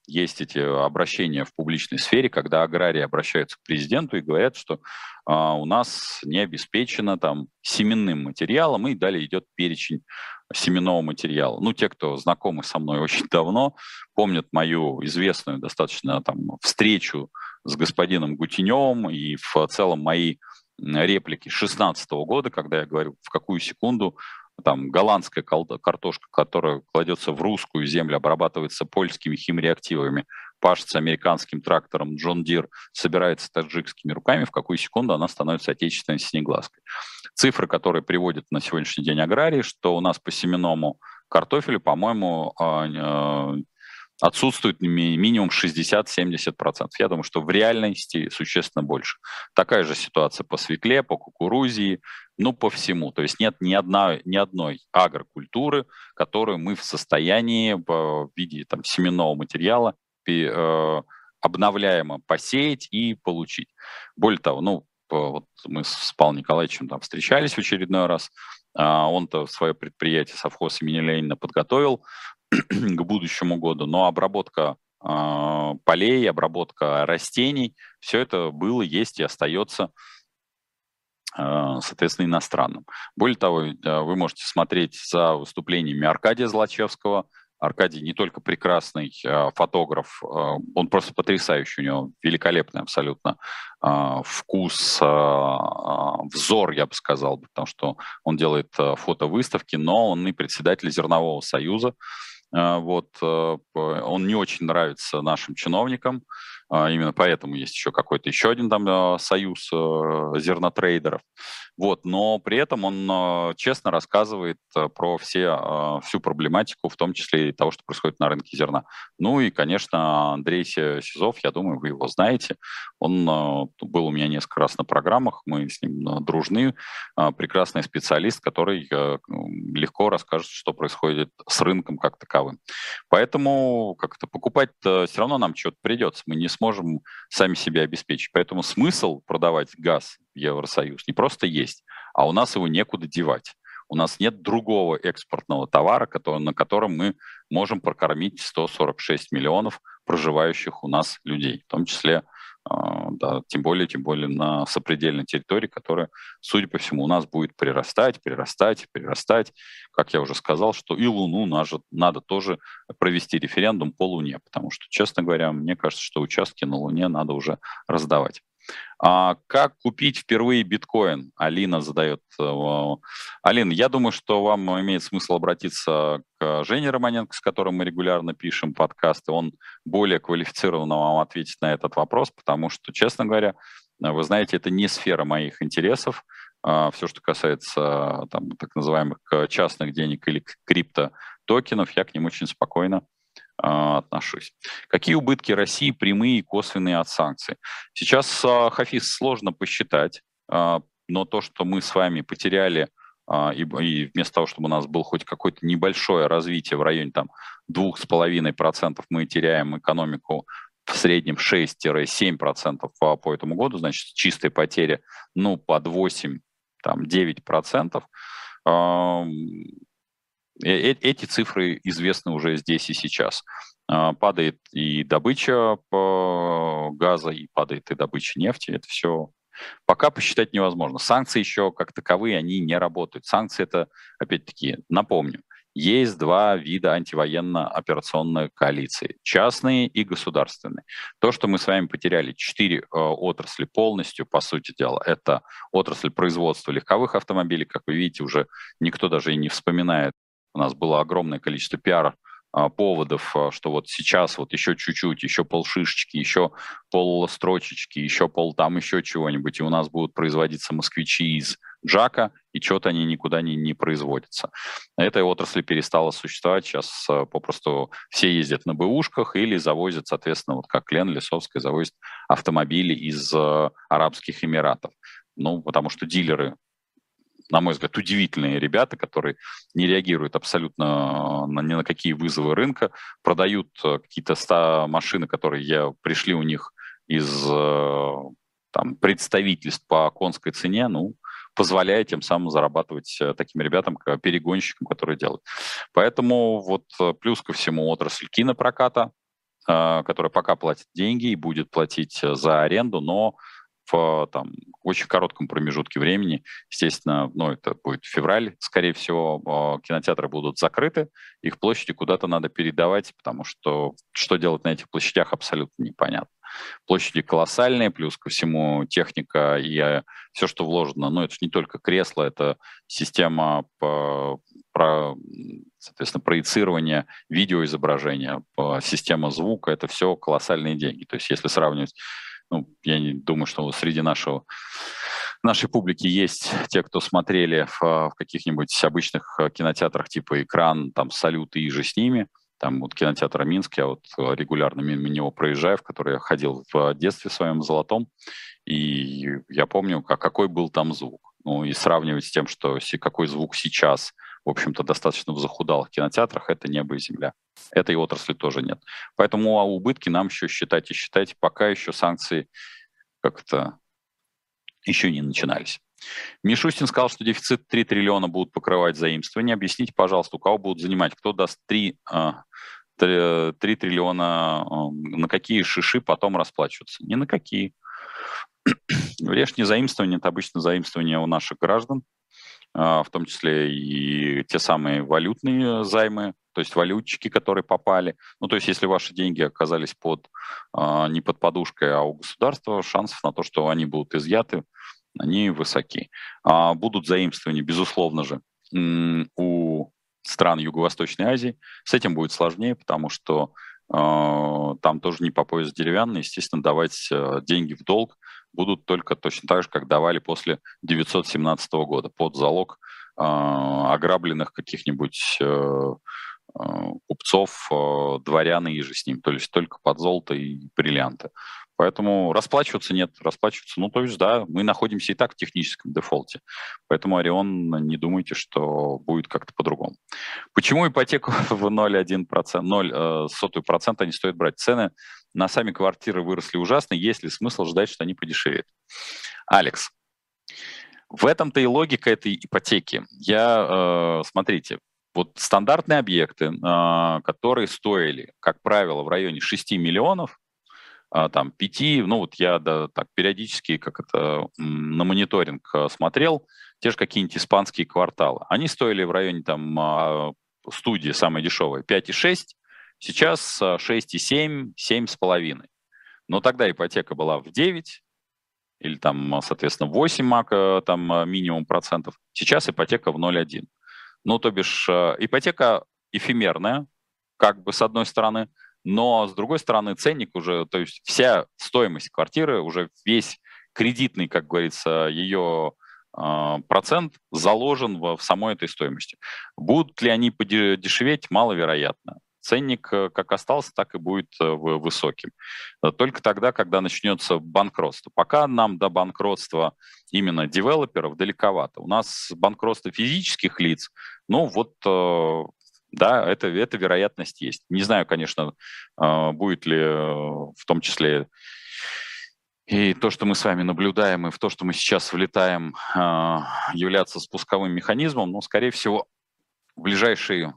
есть эти обращения в публичной сфере, когда аграрии обращаются к президенту и говорят, что у нас не обеспечено там семенным материалом, и далее идет перечень семенного материала. Ну, те, кто знакомы со мной очень давно, помнят мою известную достаточно там встречу с господином Гутеневым и в целом мои реплики 2016 года, когда я говорю, в какую секунду там голландская картошка, которая кладется в русскую землю, обрабатывается польскими химреактивами, пашется американским трактором Джон Дир, собирается таджикскими руками, в какую секунду она становится отечественной синеглазкой. Цифры, которые приводят на сегодняшний день аграрии, что у нас по семенному картофелю, по-моему, отсутствует минимум 60-70%. Я думаю, что в реальности существенно больше. Такая же ситуация по свекле, по кукурузе, ну, по всему. То есть нет ни одной агрокультуры, которую мы в состоянии в виде там семенного материала обновляемо посеять и получить. Более того, ну, вот мы с Павлом Николаевичем там встречались в очередной раз. Он-то свое предприятие совхоз имени Ленина подготовил к будущему году, но обработка полей, обработка растений, все это было, есть и остается соответственно, иностранным. Более того, вы можете смотреть за выступлениями Аркадия Злачевского. Аркадий не только прекрасный фотограф, он просто потрясающий, у него великолепный абсолютно вкус, взор, я бы сказал, потому что он делает фотовыставки, но он и председатель Зернового союза. Вот, он не очень нравится нашим чиновникам, именно поэтому есть еще какой-то еще один там союз зернотрейдеров. Вот, но при этом он честно рассказывает про всю проблематику, в том числе и того, что происходит на рынке зерна. Ну и, конечно, Андрей Сизов, я думаю, вы его знаете. Он был у меня несколько раз на программах, мы с ним дружны. Прекрасный специалист, который легко расскажет, что происходит с рынком как таковым. Поэтому как-то покупать-то все равно нам что-то придется, мы не сможем сами себя обеспечить. Поэтому смысл продавать газ в Евросоюз не просто есть, а у нас его некуда девать. У нас нет другого экспортного товара, на котором мы можем прокормить 146 миллионов проживающих у нас людей, в том числе, да, тем более на сопредельной территории, которая, судя по всему, у нас будет прирастать. Как я уже сказал, что и Луну надо тоже провести референдум по Луне, потому что, честно говоря, мне кажется, что участки на Луне надо уже раздавать. Как купить впервые биткоин? Алина задает. Алина, я думаю, что вам имеет смысл обратиться к Жене Романенко, с которым мы регулярно пишем подкасты. Он более квалифицированно вам ответит на этот вопрос, потому что, честно говоря, вы знаете, это не сфера моих интересов. Все, что касается там, так называемых частных денег или криптотокенов, я к ним очень спокойно отношусь. Какие убытки России прямые и косвенные от санкций? Сейчас, Хафиз, сложно посчитать, но то, что мы с вами потеряли, и вместо того, чтобы у нас было хоть какое-то небольшое развитие в районе там, 2,5%, мы теряем экономику в среднем 6-7% по этому году, значит, чистые потери ну, под 8-9%. Эти цифры известны уже здесь и сейчас. Падает и добыча газа, и падает и добыча нефти. Это все пока посчитать невозможно. Санкции еще как таковые, они не работают. Санкции это, опять-таки, напомню, есть два вида антивоенно-операционной коалиции. Частные и государственные. То, что мы с вами потеряли 4 отрасли полностью, по сути дела, это отрасль производства легковых автомобилей. Как вы видите, уже никто даже и не вспоминает. У нас было огромное количество пиар-поводов, что вот сейчас вот еще чуть-чуть, еще полшишечки, еще полстрочечки, еще пол там еще чего-нибудь, и у нас будут производиться москвичи из Джака, и что-то они никуда не производятся. Эта отрасль перестала существовать, сейчас попросту все ездят на бэушках или завозят, соответственно, вот как Лен Лисовская завозит автомобили из Арабских Эмиратов. Ну, потому что дилеры, на мой взгляд, удивительные ребята, которые не реагируют абсолютно ни на какие вызовы рынка, продают какие-то 100 машины, которые пришли у них из там, представительств по конской цене, ну, позволяя тем самым зарабатывать таким ребятам, перегонщикам, которые делают. Поэтому вот плюс ко всему отрасль кинопроката, которая пока платит деньги и будет платить за аренду, но в там, очень коротком промежутке времени, естественно, ну, это будет февраль, скорее всего, кинотеатры будут закрыты, их площади куда-то надо передавать, потому что что делать на этих площадях абсолютно непонятно. Площади колоссальные, плюс ко всему техника и все, что вложено. Но это не только кресло, это система, соответственно, проецирования видеоизображения, система звука, это все колоссальные деньги. То есть если сравнивать, ну, я не думаю, что среди нашей публики есть те, кто смотрели в каких-нибудь обычных кинотеатрах типа «Экран», там «Салют» и же с ними. Там вот кинотеатр Минск, я вот регулярно мимо него проезжаю, в который я ходил в детстве в своем золотом, и я помню, какой был там звук. Ну и сравнивать с тем, что какой звук сейчас, в общем-то, достаточно в захудалых кинотеатрах, это небо и земля. Этой отрасли тоже нет. Поэтому убытки нам еще считать и считать, пока еще санкции как-то еще не начинались. Мишустин сказал, что дефицит 3 триллиона будут покрывать заимствования. Объясните, пожалуйста, у кого будут занимать, кто даст 3 триллиона, на какие шиши потом расплачиваться? Ни на какие. Внешнее заимствование – это обычно заимствование у наших граждан, в том числе и те самые валютные займы, то есть валютчики, которые попали. Ну, то есть если ваши деньги оказались не под подушкой, а у государства, шансов на то, что они будут изъяты, они высоки. Будут заимствования, безусловно же, у стран Юго-Восточной Азии. С этим будет сложнее, потому что там тоже не по пояс деревянный. Естественно, давать деньги в долг будут только точно так же, как давали после 1917 года, под залог ограбленных каких-нибудь купцов, дворян и же с ним. То есть только под золото и бриллианты. Поэтому расплачиваться нет, расплачиваться. Ну, то есть, да, мы находимся и так в техническом дефолте. Поэтому, Орион, не думайте, что будет как-то по-другому. Почему ипотеку в 0,1% не стоит брать? Цены на сами квартиры выросли ужасно. Есть ли смысл ждать, что они подешевеют? Алекс, в этом-то и логика этой ипотеки. Смотрите, вот стандартные объекты, которые стоили, как правило, в районе 6 миллионов, там, 5, ну вот я так периодически на мониторинг смотрел, те же какие-нибудь испанские кварталы. Они стоили в районе там студии, самые дешевые, 5,6, сейчас 6,7, 7,5. Но тогда ипотека была в 9, или там, соответственно, 8 мак, там минимум процентов, сейчас ипотека в 0,1. Ну, то бишь, ипотека эфемерная, как бы с одной стороны, но, с другой стороны, ценник уже, то есть вся стоимость квартиры, уже весь кредитный, как говорится, ее процент заложен в самой этой стоимости. Будут ли они подешеветь, маловероятно. Ценник как остался, так и будет высоким. Только тогда, когда начнется банкротство. Пока нам до банкротства именно девелоперов далековато. У нас банкротство физических лиц, ну вот... Да, эта вероятность есть. Не знаю, конечно, будет ли в том числе и то, что мы с вами наблюдаем, и в то, что мы сейчас влетаем, являться спусковым механизмом, но, скорее всего, в ближайшие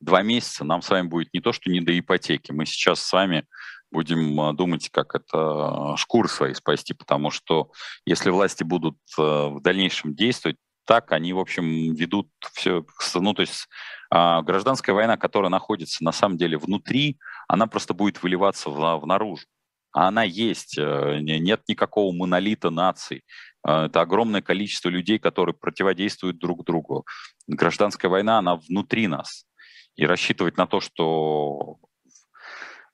2 месяца нам с вами будет не то, что не до ипотеки. Мы сейчас с вами будем думать, как это шкуры свои спасти, потому что если власти будут в дальнейшем действовать, так они, в общем, ведут все... Ну, то есть гражданская война, которая находится на самом деле внутри, она просто будет выливаться наружу. А она есть. Нет никакого монолита наций. Это огромное количество людей, которые противодействуют друг другу. Гражданская война, она внутри нас. И рассчитывать на то, что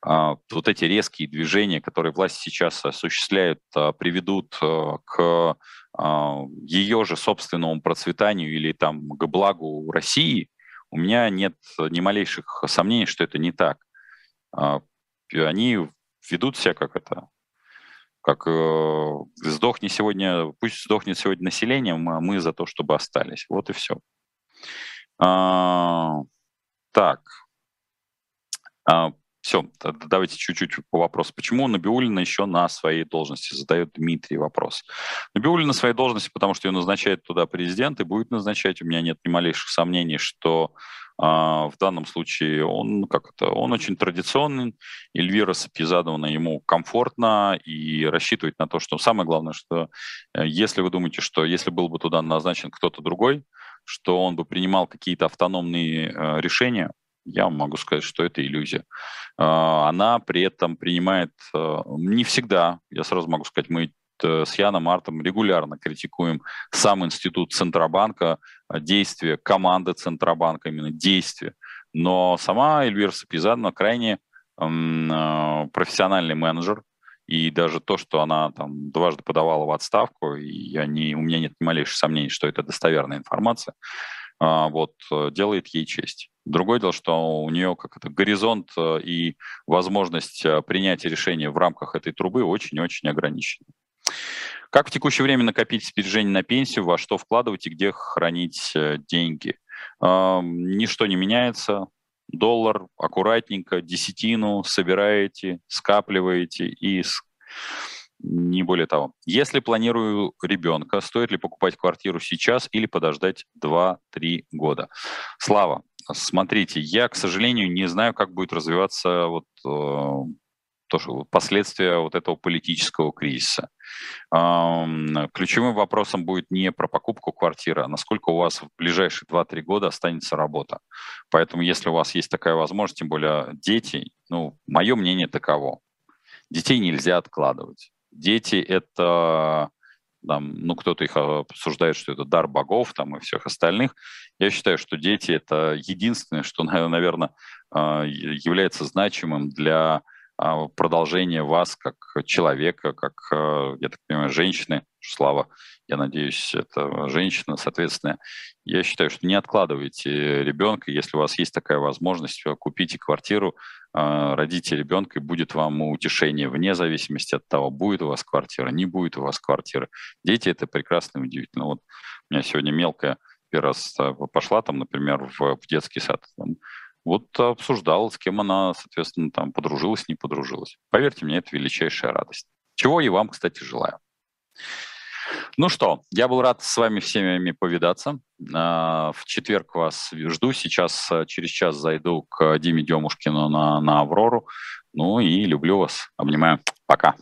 вот эти резкие движения, которые власть сейчас осуществляет, приведут к ее же собственному процветанию или там к благу России, у меня нет ни малейших сомнений, что это не так. Они ведут себя как сдохни сегодня, пусть сдохнет сегодня население, мы за то, чтобы остались. Вот и все. Так. Все, давайте чуть-чуть по вопросу. Почему Набиуллина еще на своей должности? Задает Дмитрий вопрос. Набиуллина на своей должности, потому что ее назначает туда президент и будет назначать. У меня нет ни малейших сомнений, что в данном случае он очень традиционный. Эльвира Сапизадовна, ему комфортно, и рассчитывать на то, что самое главное, что если вы думаете, что если был бы туда назначен кто-то другой, что он бы принимал какие-то автономные решения, я вам могу сказать, что это иллюзия. Она при этом принимает не всегда, я сразу могу сказать, мы с Яном Мартом регулярно критикуем сам институт Центробанка, действия команды Центробанка, именно действия. Но сама Эльвира Сапизадовна крайне профессиональный менеджер, и даже то, что она там дважды подавала в отставку, у меня нет ни малейших сомнений, что это достоверная информация, вот, делает ей честь. Другое дело, что у нее горизонт и возможность принятия решения в рамках этой трубы очень-очень ограничены. Как в текущее время накопить сбережения на пенсию, во что вкладывать и где хранить деньги? Ничто не меняется. Доллар аккуратненько, десятину собираете, скапливаете и не более того. Если планирую ребенка, стоит ли покупать квартиру сейчас или подождать 2-3 года? Слава, смотрите, я, к сожалению, не знаю, как будет развиваться последствия вот этого политического кризиса. Ключевым вопросом будет не про покупку квартиры, а насколько у вас в ближайшие 2-3 года останется работа. Поэтому, если у вас есть такая возможность, тем более дети, ну, мое мнение таково. Детей нельзя откладывать. Дети — это, там, ну, кто-то их обсуждает, что это дар богов там, и всех остальных. Я считаю, что дети — это единственное, что, наверное, является значимым для продолжения вас как человека, как, я так понимаю, женщины. Слава, я надеюсь, это женщина, соответственно. Я считаю, что не откладывайте ребенка. Если у вас есть такая возможность, купите квартиру, родите ребенка, и будет вам утешение, вне зависимости от того, будет у вас квартира, не будет у вас квартиры. Дети — это прекрасно и удивительно. Вот у меня сегодня мелкая первый раз пошла, там, например, в детский сад. Вот обсуждал, с кем она, соответственно, там подружилась, не подружилась. Поверьте мне, это величайшая радость. Чего и вам, кстати, желаю. Ну что, я был рад с вами всеми повидаться. В четверг вас жду. Сейчас через час зайду к Диме Демушкину на Аврору. Ну и люблю вас. Обнимаю. Пока.